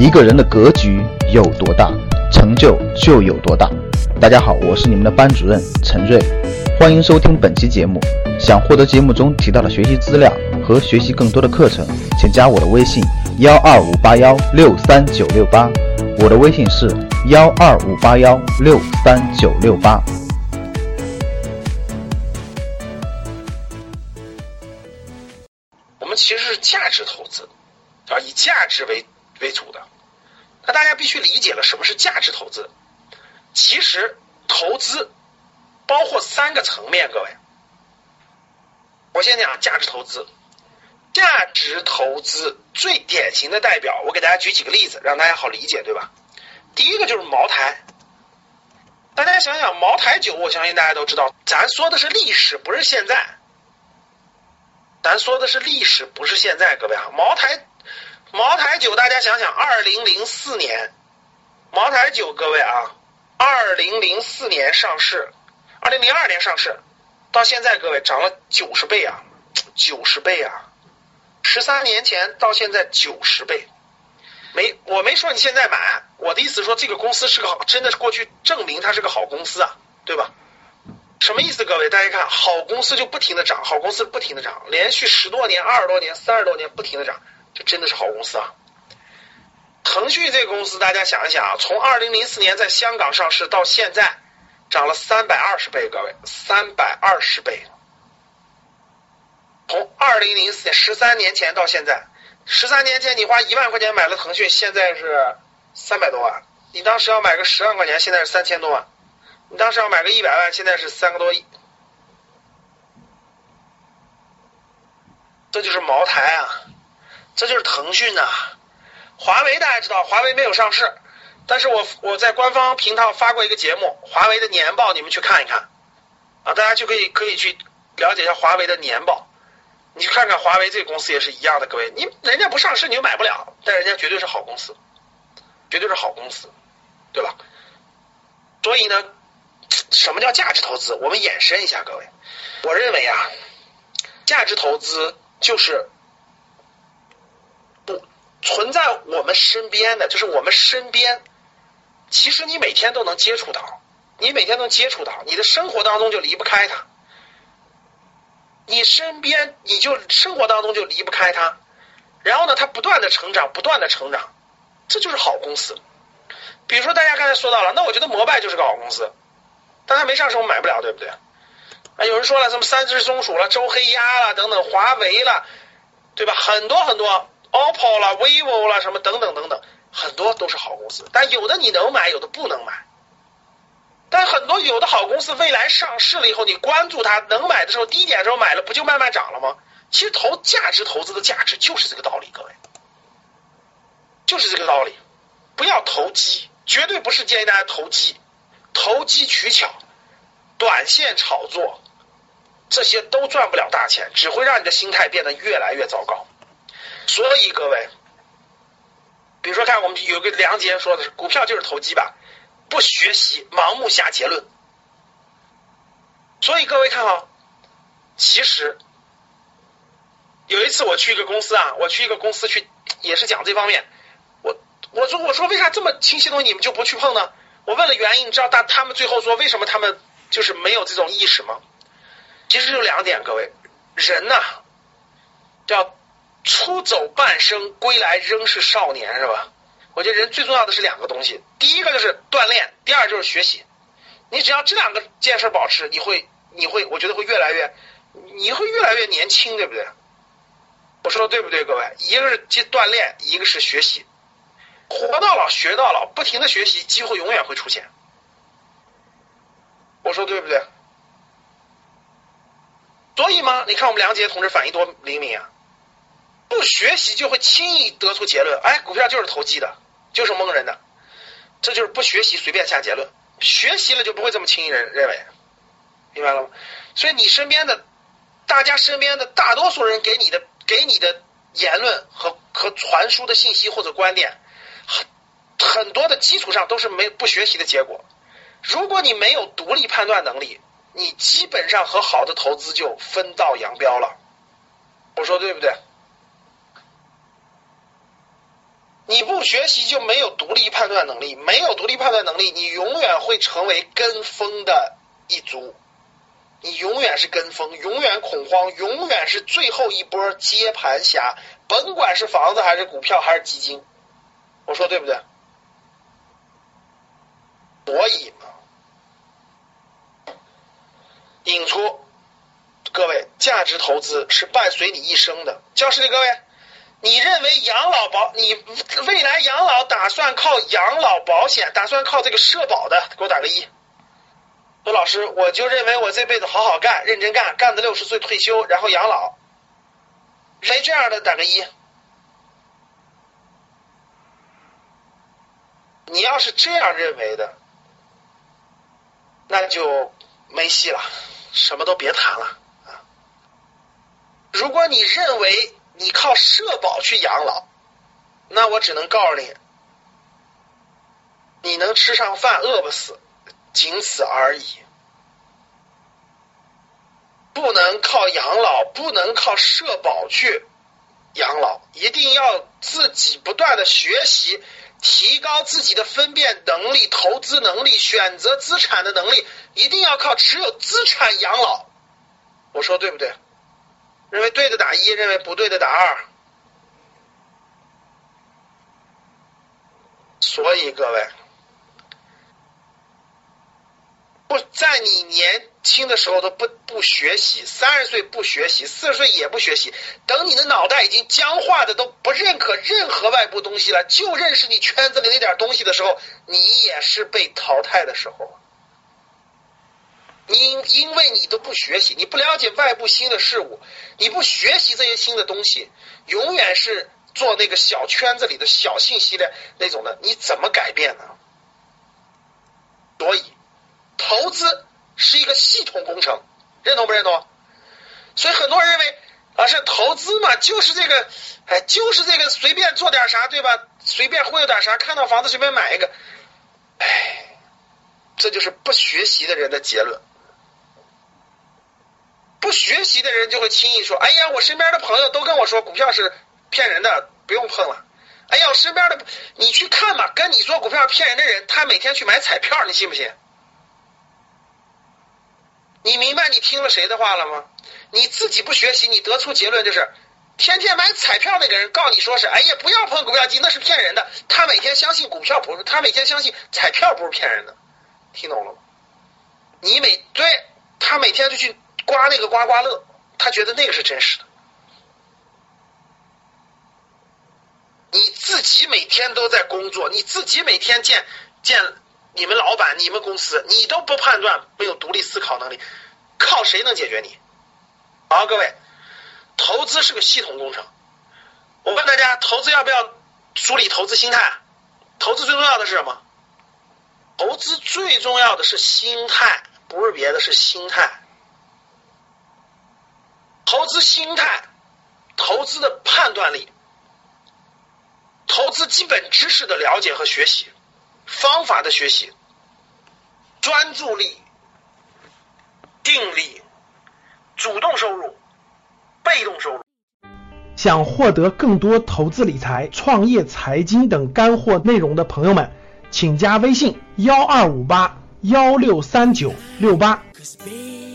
一个人的格局有多大，成就有多大。大家好，我是你们的班主任陈瑞，欢迎收听本期节目。想获得节目中提到的学习资料和学习更多的课程，请加我的微信12581639668，我的微信是12581639668。我们其实是价值投资，啊，以价值为主的。那大家必须理解了什么是价值投资。其实投资包括三个层面，各位，我先讲价值投资。价值投资最典型的代表，我给大家举几个例子，让大家好理解，对吧？第一个就是茅台，大家想想茅台酒，我相信大家都知道，咱说的是历史，不是现在。咱说的是历史，不是现在，各位啊，茅台酒，大家想想，2004年，茅台酒，各位啊，2004年上市，2002年上市，到现在各位涨了90倍啊，90倍啊，13年前到现在90倍。我没说你现在买，我的意思说这个公司是个好，真的是过去证明它是个好公司啊，对吧？什么意思？各位，大家看，好公司就不停的涨，好公司不停的涨，连续10多年、20多年、30多年不停的涨，这真的是好公司啊。腾讯这个公司，大家想一想啊，从2004年在香港上市到现在，涨了320倍，各位，320倍。从2004年13年前到现在，13年前你花1万块钱买了腾讯，现在是300多万；你当时要买个10万块钱，现在是3000多万。你当时要买个100万，现在是3个多亿，这就是茅台啊，这就是腾讯啊。华为大家知道，华为没有上市，但是我在官方频道发过一个节目，华为的年报你们去看一看啊，大家就可以去了解一下华为的年报，你去看看华为这个公司也是一样的，各位，人家不上市你就买不了，但人家绝对是好公司，绝对是好公司，对吧？所以呢，什么叫价值投资？我们延伸一下，各位，我认为啊，价值投资就是不存在我们身边的，就是我们身边，其实你每天都能接触到，你每天能接触到，你的生活当中就离不开它，你身边你就生活当中就离不开它，然后呢，它不断的成长，不断的成长，这就是好公司。比如说大家刚才说到了，那我觉得摩拜就是个好公司。但它没上市我买不了，对不对？啊，有人说了什么三只松鼠了、周黑鸭了等等，华为了，对吧？很多很多 ，OPPO 了、Vivo 了什么等等等等，很多都是好公司。但有的你能买，有的不能买。但很多有的好公司未来上市了以后，你关注它，能买的时候低点的时候买了，不就慢慢涨了吗？其实价值投资的价值就是这个道理，各位，就是这个道理。不要投机，绝对不是建议大家投机。投机取巧、短线炒作，这些都赚不了大钱，只会让你的心态变得越来越糟糕。所以各位，比如说看我们有个梁杰说的是，股票就是投机吧，不学习，盲目下结论。所以各位看啊，其实有一次我去一个公司去，也是讲这方面，我说为啥这么清晰的东西你们就不去碰呢？我问了原因，你知道他们最后说为什么他们就是没有这种意识吗？其实就2点，各位，人呐，叫出走半生，归来仍是少年，是吧？我觉得人最重要的是2个东西，第一个就是锻炼，第2就是学习。你只要这2件事保持，你会，我觉得你会越来越年轻，对不对？我说的对不对，各位？一个是锻炼，一个是学习。活到老学到老，不停的学习，机会永远会出现，我说对不对？所以嘛，你看我们梁杰同志反应多灵敏啊，不学习就会轻易得出结论，哎，股票就是投机的，就是蒙人的，这就是不学习随便下结论，学习了就不会这么轻易认为，明白了吗？所以你身边的大家身边的大多数人给你的言论和传输的信息或者观点，很多的基础上都是不学习的结果。如果你没有独立判断能力，你基本上和好的投资就分道扬镳了，我说对不对？你不学习就没有独立判断能力，没有独立判断能力，你永远会成为跟风的一族，你永远是跟风，永远恐慌，永远是最后一波接盘侠，甭管是房子还是股票还是基金，我说对不对？所以嘛，引出各位，价值投资是伴随你一生的。教室里各位，你认为养老保，你未来养老打算靠养老保险，打算靠这个社保的，给我打个一。说老师，我就认为我这辈子好好干，认真干，干到60岁退休，然后养老。谁这样的打个一。你要是这样认为的，那就没戏了，什么都别谈了啊！如果你认为你靠社保去养老，那我只能告诉你，你能吃上饭饿不死，仅此而已。不能靠养老，不能靠社保去养老，一定要自己不断的学习，提高自己的分辨能力、投资能力、选择资产的能力，一定要靠持有资产养老。我说对不对？认为对的打一，认为不对的打二。所以各位，不在你年轻的时候都不学习，30岁不学习，40岁也不学习，等你的脑袋已经僵化的都不认可任何外部东西了，就认识你圈子里那点东西的时候，你也是被淘汰的时候。你因为你都不学习，你不了解外部新的事物，你不学习这些新的东西，永远是做那个小圈子里的小信息的那种的，你怎么改变呢？所以投资是一个系统工程，认同不认同？所以很多人认为啊，是投资嘛，就是这个，哎，就是这个，随便做点啥，对吧？随便忽悠点啥，看到房子随便买一个，哎，这就是不学习的人的结论。不学习的人就会轻易说，哎呀，我身边的朋友都跟我说股票是骗人的，不用碰了。哎呀，我身边的，你去看吧，跟你说股票骗人的人，他每天去买彩票，你信不信？你明白你听了谁的话了吗？你自己不学习，你得出结论就是天天买彩票那个人告你说是，哎呀，不要碰股票机，那是骗人的。他每天相信股票不是，他每天相信彩票不是骗人的，听懂了吗？你每对他每天就去刮那个刮刮乐，他觉得那个是真实的。你自己每天都在工作，你自己每天见你们老板、你们公司，你都不判断，没有独立思考能力，靠谁能解决你？好，各位，投资是个系统工程。我问大家，投资要不要梳理投资心态？投资最重要的是什么？投资最重要的是心态，不是别的，是心态。投资心态，投资的判断力，投资基本知识的了解和学习，方法的学习，专注力、定力，主动收入、被动收入。想获得更多投资理财、创业、财经等干货内容的朋友们，请加微信1258163968。